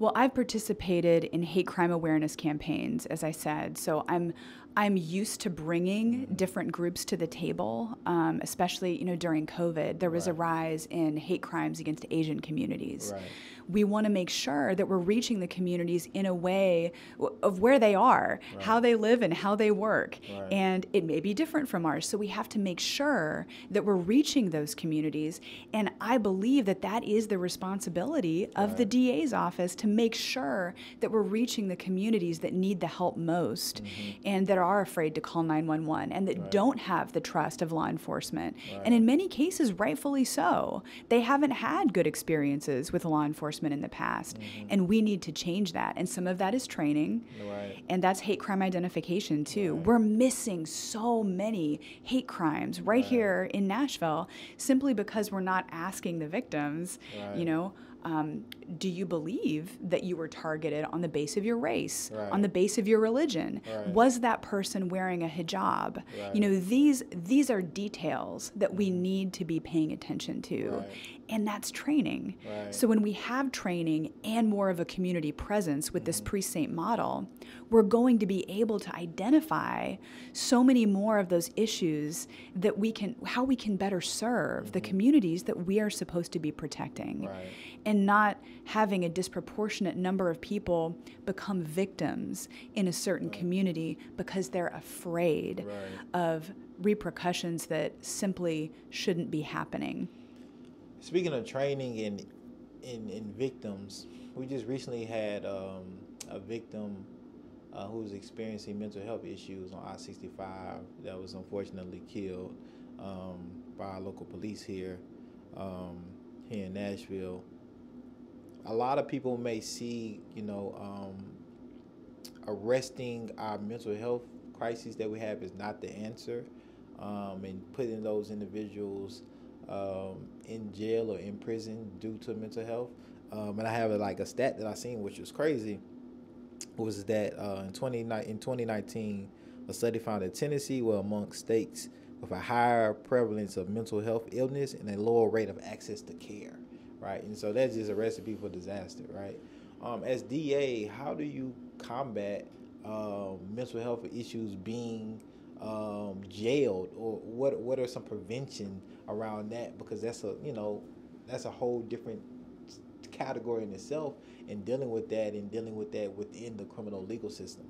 Well, I've participated in hate crime awareness campaigns, as I said, so I'm I'm used to bringing different groups to the table, um, especially, you know, during COVID, there was right. a rise in hate crimes against Asian communities. Right. We want to make sure that we're reaching the communities in a way w of where they are, right. how they live and how they work. Right. And it may be different from ours. So we have to make sure that we're reaching those communities. And I believe that that is the responsibility of right. the D A's office, to make sure that we're reaching the communities that need the help most mm-hmm. and that are afraid to call nine one one and that right. don't have the trust of law enforcement. Right. And in many cases, rightfully so. They haven't had good experiences with law enforcement in the past, mm-hmm. and we need to change that. And some of that is training, right. and that's hate crime identification too. Right. We're missing so many hate crimes right, right here in Nashville simply because we're not asking the victims, right. you know, Um, do you believe that you were targeted on the base of your race, right. on the base of your religion? Right. Was that person wearing a hijab? Right. You know, these these are details that we need to be paying attention to. Right. And that's training. Right. So when we have training and more of a community presence with mm-hmm. this precinct model, we're going to be able to identify so many more of those issues that we can, how we can better serve mm-hmm. the communities that we are supposed to be protecting. Right. And not having a disproportionate number of people become victims in a certain right. community because they're afraid right. of repercussions that simply shouldn't be happening. Speaking of training in, in, in victims, we just recently had um, a victim uh, who was experiencing mental health issues on I sixty-five that was unfortunately killed um, by our local police here, um, here in Nashville. A lot of people may see, you know, um, arresting our mental health crises that we have is not the answer, um, and putting those individuals Um, in jail or in prison due to mental health. Um, and I have a, like a stat that I seen, which was crazy, was that uh, in, twenty nineteen, a study found that Tennessee were among states with a higher prevalence of mental health illness and a lower rate of access to care, right? And so that's just a recipe for disaster, right? Um, as D A, how do you combat uh, mental health issues being Um, jailed, or what? What are some prevention around that? Because that's a you know, that's a whole different category in itself, and dealing with that and dealing with that within the criminal legal system.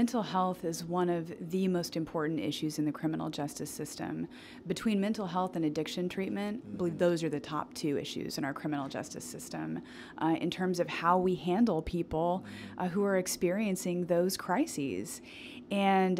Mental health is one of the most important issues in the criminal justice system. Between mental health and addiction treatment, mm-hmm. I believe those are the top two issues in our criminal justice system uh, in terms of how we handle people mm-hmm. uh, who are experiencing those crises. And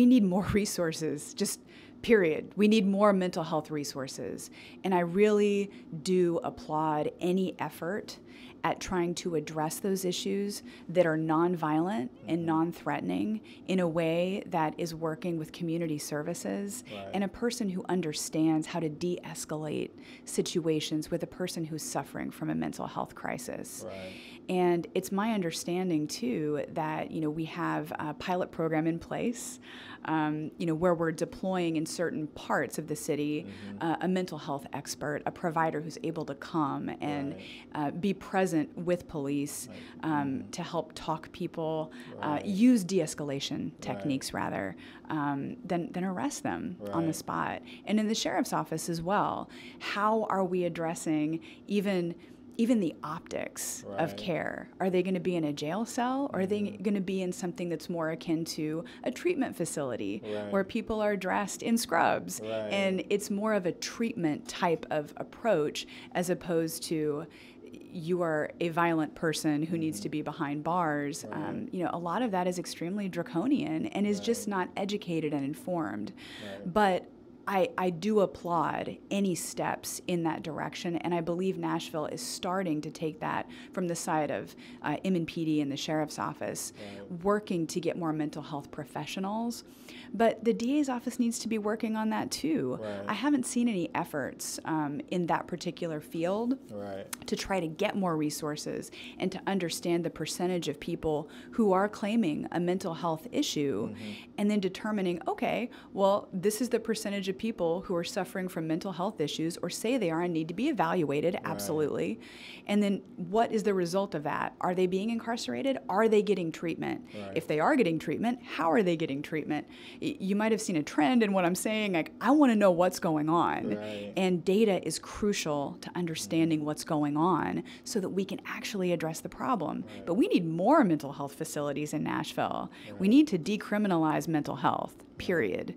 we need more resources, just period. We need more mental health resources. And I really do applaud any effort at trying to address those issues that are nonviolent and non-threatening in a way that is working with community services right. and a person who understands how to de-escalate situations with a person who's suffering from a mental health crisis. Right. And it's my understanding, too, that, you know, we have a pilot program in place, um, you know, where we're deploying in certain parts of the city mm-hmm. uh, a mental health expert, a provider who's able to come and right. uh, be present with police um, to help talk people, right. uh, use de-escalation techniques right. rather um, than, than arrest them right. on the spot. And in the sheriff's office as well, how are we addressing even even the optics right. of care? Are they going to be in a jail cell, or are they going to be in something that's more akin to a treatment facility right. where people are dressed in scrubs? Right. And it's more of a treatment type of approach as opposed to you are a violent person who needs to be behind bars. Right. Um, you know, a lot of that is extremely draconian and is right. just not educated and informed. Right. But I, I do applaud any steps in that direction, and I believe Nashville is starting to take that from the side of uh, M N P D and the sheriff's office, right. working to get more mental health professionals. But the D A's office needs to be working on that, too. Right. I haven't seen any efforts um, in that particular field right. to try to get more resources and to understand the percentage of people who are claiming a mental health issue mm-hmm. and then determining, okay, well, this is the percentage of people who are suffering from mental health issues or say they are and need to be evaluated, absolutely. Right. And then what is the result of that? Are they being incarcerated? Are they getting treatment? Right. If they are getting treatment, how are they getting treatment? You might have seen a trend in what I'm saying. Like, I want to know what's going on. Right. And data is crucial to understanding what's going on so that we can actually address the problem. Right. But we need more mental health facilities in Nashville. Right. We need to decriminalize mental health, period.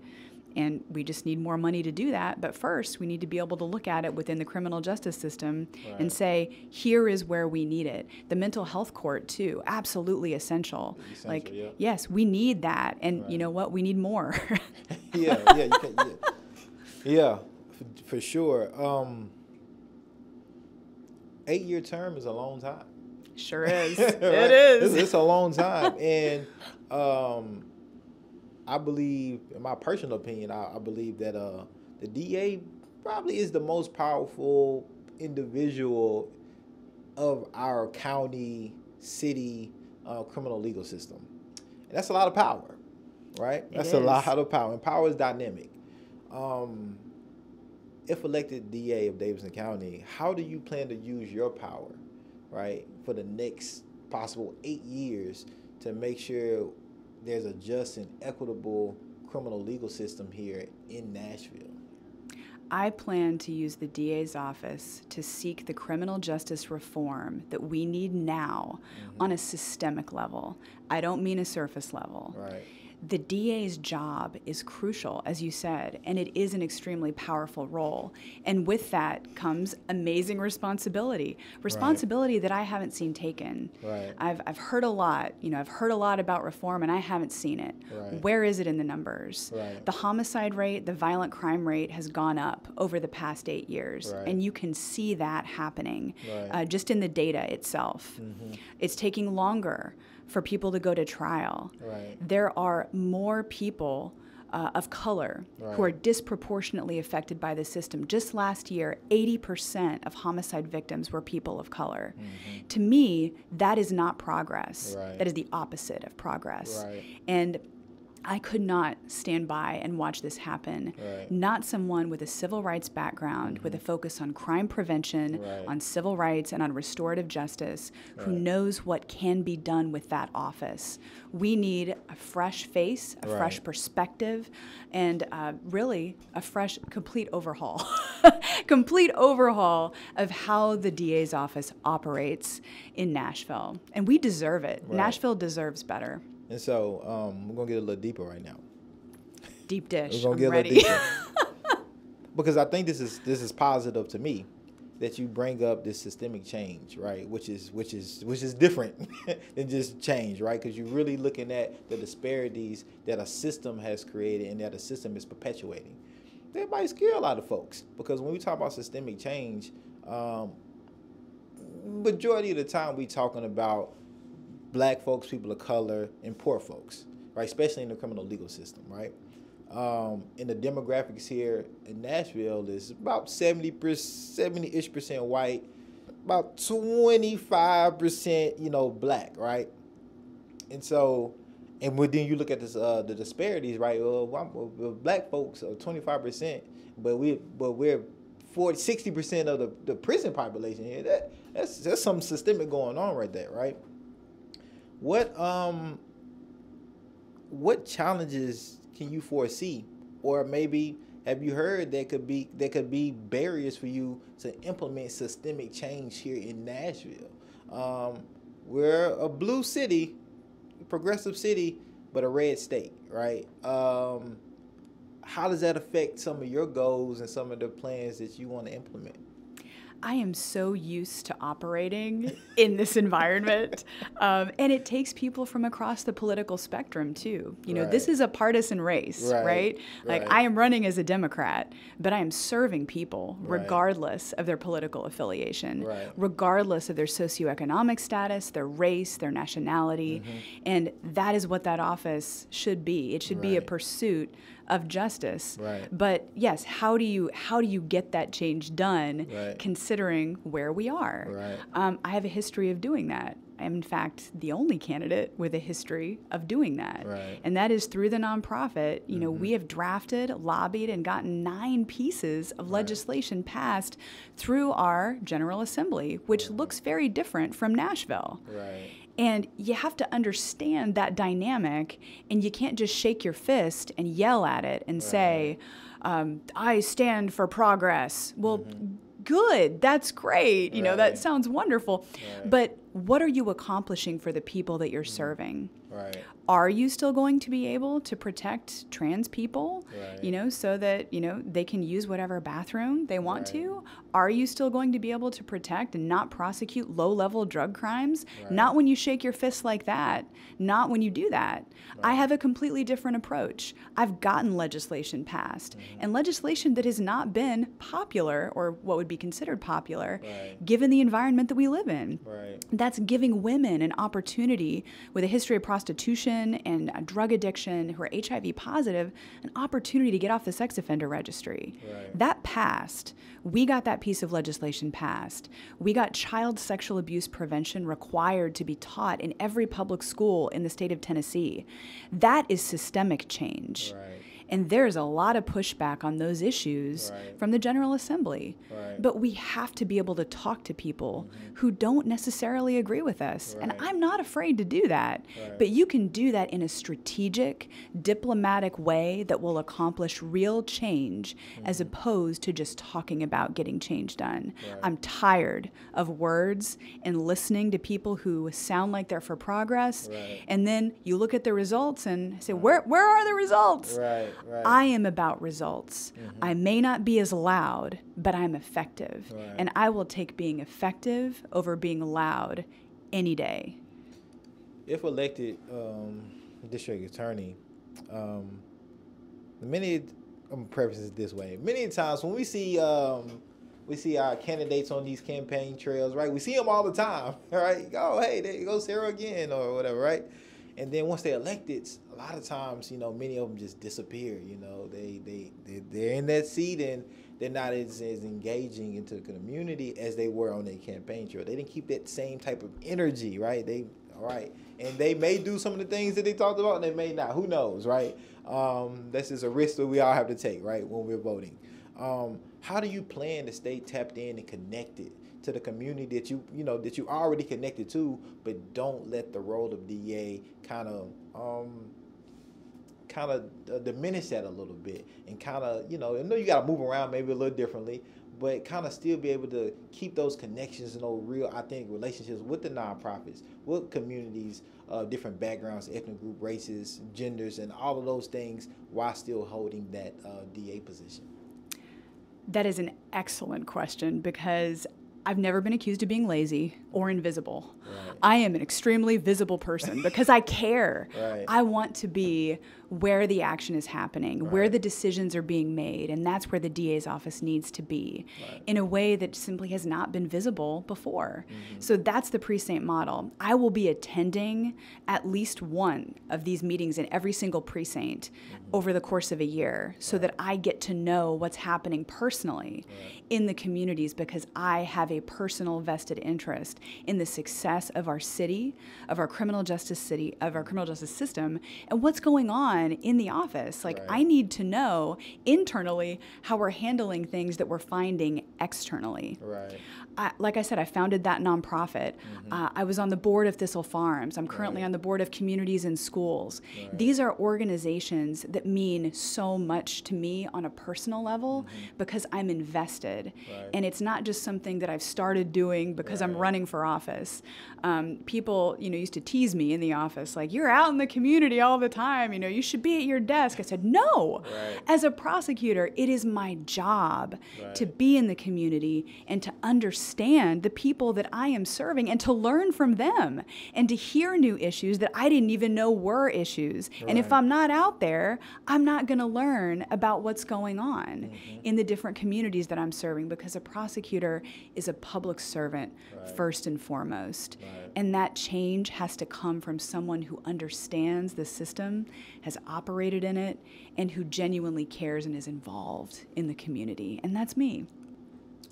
And we just need more money to do that. But first, we need to be able to look at it within the criminal justice system right. and say, here is where we need it. The mental health court, too, absolutely essential. essential like, yeah. yes, we need that. And right. you know what? We need more. yeah, yeah, you can, yeah. yeah, for, for sure. Um, eight-year term is a long time. Sure is. right? It is. It's, it's a long time. And... Um, I believe, in my personal opinion, I, I believe that uh, the D A probably is the most powerful individual of our county, city, uh, criminal legal system. And that's a lot of power, right? It that's is. a lot of power. And power is dynamic. Um, if elected D A of Davidson County, how do you plan to use your power, right, for the next possible eight years to make sure there's a just and equitable criminal legal system here in Nashville? I plan to use the D A's office to seek the criminal justice reform that we need now mm-hmm. on a systemic level. I don't mean a surface level. Right. The D A's job is crucial, as you said, and it is an extremely powerful role. And with that comes amazing responsibility, responsibility right. that I haven't seen taken. Right. I've, I've heard a lot, you know, I've heard a lot about reform, and I haven't seen it. Right. Where is it in the numbers? Right. The homicide rate, the violent crime rate has gone up over the past eight years, right. and you can see that happening right. uh, just in the data itself. Mm-hmm. It's taking longer for people to go to trial. Right. There are more people uh, of color right. who are disproportionately affected by the system. Just last year, eighty percent of homicide victims were people of color. Mm-hmm. To me, that is not progress. Right. That is the opposite of progress. Right. And I could not stand by and watch this happen. Right. Not someone with a civil rights background, mm-hmm. with a focus on crime prevention, right. on civil rights, and on restorative justice, right. who knows what can be done with that office. We need a fresh face, a right. fresh perspective, and uh, really a fresh, complete overhaul. Complete overhaul of how the D A's office operates in Nashville. And we deserve it. Right. Nashville deserves better. And so um, we're going to get a little deeper right now. Deep dish. We're going to get ready. a little deeper. Because I think this is this is positive to me that you bring up this systemic change, right? Which is which is which is different than just change, right? Because you're really looking at the disparities that a system has created and that a system is perpetuating, that might scare a lot of folks, because when we talk about systemic change, um, majority of the time we talking about black folks, people of color, and poor folks, right? Especially in the criminal legal system, right? Um, and the demographics here in Nashville is about seventy-ish percent white, about twenty-five percent, you know, black, right? And so, and then you look at this, uh, the disparities, right? Well, well, black folks are twenty-five percent, but we, but we're forty, sixty percent of the, the prison population here. That that's that's some systemic going on right there, right? What um, what challenges can you foresee, or maybe have you heard that could be that could be barriers for you to implement systemic change here in Nashville? Um, we're a blue city, progressive city, but a red state, right? Um, how does that affect some of your goals and some of the plans that you want to implement? I am so used to operating in this environment, um, and it takes people from across the political spectrum too. You know, right. This is a partisan race, right? right? Like right. I am running as a Democrat, but I am serving people right. regardless of their political affiliation, right. regardless of their socioeconomic status, their race, their nationality, mm-hmm. and that is what that office should be. It should right. be a pursuit of justice. Right. But yes, how do you how do you get that change done right. considering where we are? Right. Um, I have a history of doing that. I am, in fact, the only candidate with a history of doing that. Right. And that is through the nonprofit. You know, mm-hmm. we have drafted, lobbied, and gotten nine pieces of right. legislation passed through our General Assembly, which right. looks very different from Nashville. Right. And you have to understand that dynamic, and you can't just shake your fist and yell at it and right. say, um, I stand for progress. Well, mm-hmm. good, that's great. You right. know, that sounds wonderful. Right. But what are you accomplishing for the people that you're mm-hmm. serving? Right. Are you still going to be able to protect trans people, right. you know, so that, you know, they can use whatever bathroom they want right. to? Are you still going to be able to protect and not prosecute low-level drug crimes? Right. Not when you shake your fists like that. Not when you do that. Right. I have a completely different approach. I've gotten legislation passed, mm-hmm. and legislation that has not been popular, or what would be considered popular, right. given the environment that we live in. Right. That's giving women an opportunity with a history of prostitution prostitution and uh, drug addiction who are H I V positive, an opportunity to get off the sex offender registry. Right. That passed. We got that piece of legislation passed. We got child sexual abuse prevention required to be taught in every public school in the state of Tennessee. That is systemic change. Right. And there's a lot of pushback on those issues right. from the General Assembly. Right. But we have to be able to talk to people mm-hmm. who don't necessarily agree with us. Right. And I'm not afraid to do that. Right. But you can do that in a strategic, diplomatic way that will accomplish real change mm-hmm. as opposed to just talking about getting change done. Right. I'm tired of words and listening to people who sound like they're for progress. Right. And then you look at the results and say, where, where are the results? Right. Right. I am about results. Mm-hmm. I may not be as loud, but I'm effective. Right. And I will take being effective over being loud any day. If elected um, district attorney, um, many, I'm going to preface it this way. Many times when we see, um, we see our candidates on these campaign trails, right? We see them all the time, right? Oh, hey, there you go, Sarah again, or whatever, right? And then once they're elected, a lot of times, you know, many of them just disappear. You know, they, they, they, they're in that seat and they're not as, as engaging into the community as they were on their campaign trail. They didn't keep that same type of energy, right? They, all right. And they may do some of the things that they talked about and they may not. Who knows, right? Um, this is a risk that we all have to take, right, when we're voting. Um, how do you plan to stay tapped in and connected to the community that you, you know, that you already connected to, but don't let the role of D A kind of, um, kind of uh, diminish that a little bit, and kind of, you know, I know you got to move around maybe a little differently, but kind of still be able to keep those connections and those real, I think, relationships with the nonprofits, with communities, uh, different backgrounds, ethnic group, races, genders, and all of those things, while still holding that uh, D A position. That is an excellent question, because I've never been accused of being lazy or invisible. Right. I am an extremely visible person because I care. Right. I want to be where the action is happening, right. where the decisions are being made, and that's where the D A's office needs to be right. in a way that simply has not been visible before. Mm-hmm. So that's the precinct model. I will be attending at least one of these meetings in every single precinct mm-hmm. over the course of a year so right. that I get to know what's happening personally right. in the communities, because I have a personal vested interest in the success of our city, of our criminal justice city, of our criminal justice system, and what's going on in the office. Like, right. I need to know internally how we're handling things that we're finding externally. Right. I, like I said, I founded that nonprofit. Mm-hmm. uh, I was on the board of Thistle Farms. I'm currently right. on the board of Communities and Schools. Right. These are organizations that mean so much to me on a personal level mm-hmm. because I'm invested. Right. And it's not just something that I've started doing because right. I'm running for office. Um, people, you know, used to tease me in the office, like, you're out in the community all the time, you know, you should be at your desk. I said, no, right. as a prosecutor, it is my job right. to be in the community and to understand the people that I am serving and to learn from them and to hear new issues that I didn't even know were issues. Right. And if I'm not out there, I'm not going to learn about what's going on mm-hmm. in the different communities that I'm serving, because a prosecutor is a public servant right. first and foremost. Right. And that change has to come from someone who understands the system, has operated in it, and who genuinely cares and is involved in the community. And that's me.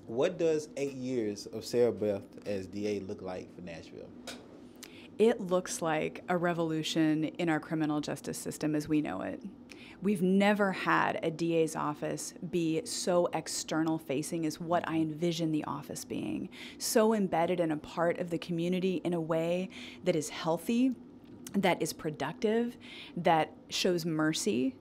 What does eight years of Sarah Beth as D A look like for Nashville? It looks like a revolution in our criminal justice system as we know it. We've never had a D A's office be so external facing as what I envision the office being, so embedded in a part of the community in a way that is healthy, that is productive, that shows mercy,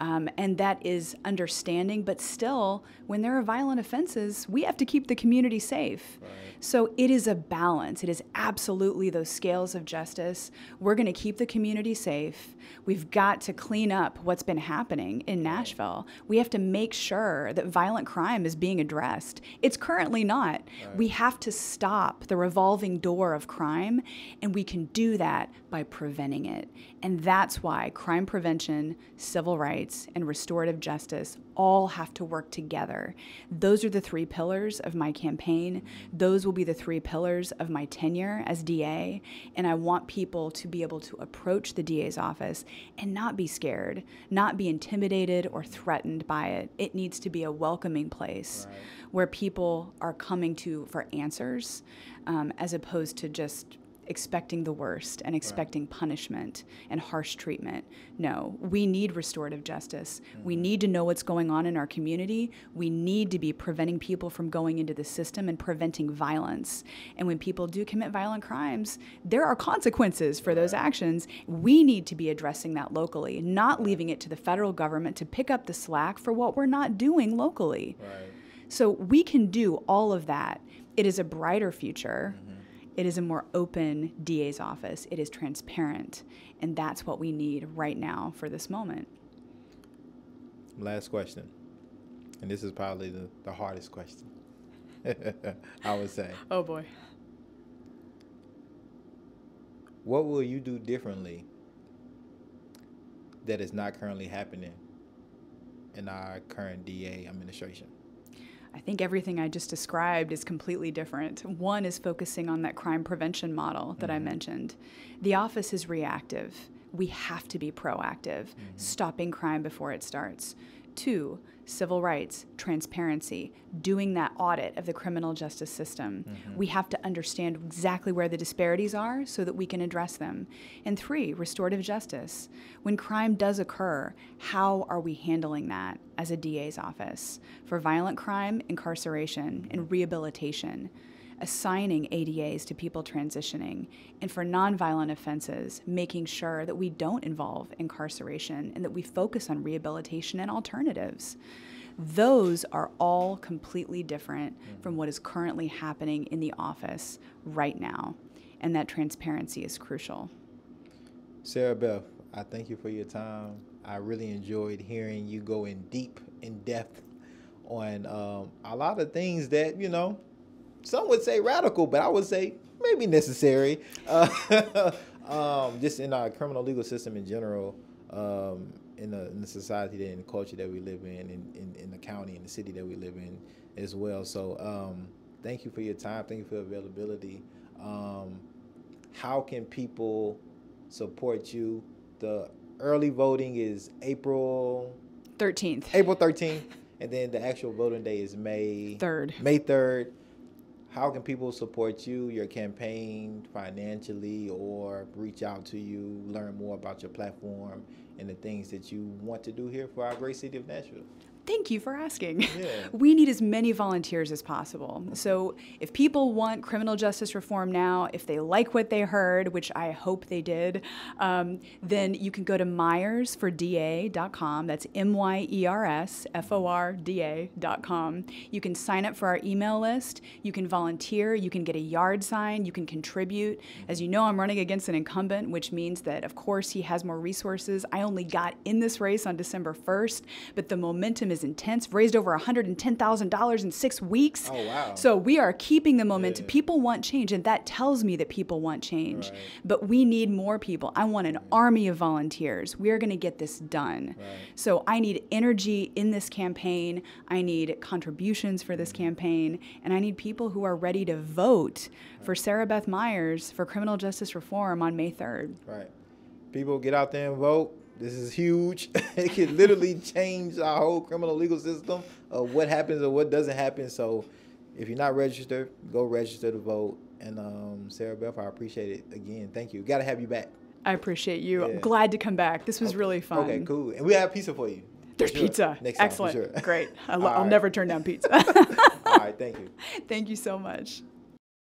um, and that is understanding. But still, when there are violent offenses, we have to keep the community safe. Right. So it is a balance. It is absolutely those scales of justice. We're going to keep the community safe. We've got to clean up what's been happening in Nashville. We have to make sure that violent crime is being addressed. It's currently not. Right. We have to stop the revolving door of crime, and we can do that by preventing it. And that's why crime prevention, civil rights, and restorative justice all have to work together. Those are the three pillars of my campaign. Those will be the three pillars of my tenure as D A, and I want people to be able to approach the D A's office and not be scared, not be intimidated or threatened by it. It needs to be a welcoming place right. where people are coming to for answers, um, as opposed to just expecting the worst and expecting right. punishment and harsh treatment. No, we need restorative justice. Mm-hmm. We need to know what's going on in our community. We need to be preventing people from going into the system and preventing violence. And when people do commit violent crimes, there are consequences for right. those actions. We need to be addressing that locally, not right. leaving it to the federal government to pick up the slack for what we're not doing locally. Right. So we can do all of that. It is a brighter future. Mm-hmm. It is a more open D A's office. It is transparent, and that's what we need right now for this moment. Last question, and this is probably the, the hardest question, I would say. Oh, boy. What will you do differently that is not currently happening in our current D A administration? I think everything I just described is completely different. One is focusing on that crime prevention model that mm-hmm. I mentioned. The office is reactive. We have to be proactive, mm-hmm. stopping crime before it starts. Two, civil rights, transparency, doing that audit of the criminal justice system. Mm-hmm. We have to understand exactly where the disparities are so that we can address them. And three, restorative justice. When crime does occur, how are we handling that as a D A's office? For violent crime, incarceration, and rehabilitation. Assigning A D As to people transitioning, and for nonviolent offenses, making sure that we don't involve incarceration and that we focus on rehabilitation and alternatives. Those are all completely different mm-hmm. from what is currently happening in the office right now, and that transparency is crucial. Sarah Beth, I thank you for your time. I really enjoyed hearing you go in deep, in depth on um, a lot of things that, you know, some would say radical, but I would say maybe necessary. Uh, um, just in our criminal legal system in general, um, in the, in the society that, in the culture that we live in, in, in, in the county, in the city that we live in as well. So um, thank you for your time. Thank you for your availability. Um, how can people support you? The early voting is April thirteenth. April thirteenth. And then the actual voting day is May third. May third. How can people support you, your campaign, financially, or reach out to you, learn more about your platform and the things that you want to do here for our great city of Nashville? Thank you for asking. Yeah. We need as many volunteers as possible. So if people want criminal justice reform now, if they like what they heard, which I hope they did, um, then you can go to Myers for D A dot com. That's M Y E R S F O R D A dot com. You can sign up for our email list. You can volunteer. You can get a yard sign. You can contribute. As you know, I'm running against an incumbent, which means that, of course, he has more resources. I only got in this race on December first, but the momentum is intense. Raised over one hundred ten thousand dollars in six weeks. Oh, wow. So we are keeping the momentum. Yeah. People want change, and that tells me that people want change. Right. But we need more people. I want an right. army of volunteers. We are going to get this done. Right. So I need energy in this campaign. I need contributions for this campaign. And I need people who are ready to vote right. for Sarah Beth Myers for criminal justice reform on May third. Right. People, get out there and vote. This is huge. It could literally change our whole criminal legal system of what happens or what doesn't happen. So if you're not registered, go register to vote. And um, Sarah Beth, I appreciate it. Again, thank you. Got to have you back. I appreciate you. Yeah. I'm glad to come back. This was okay. really fun. Okay, cool. And we have pizza for you. There's for sure. pizza. Next time, excellent. For sure. Great. I'll, I'll right. never turn down pizza. All right. Thank you. Thank you so much.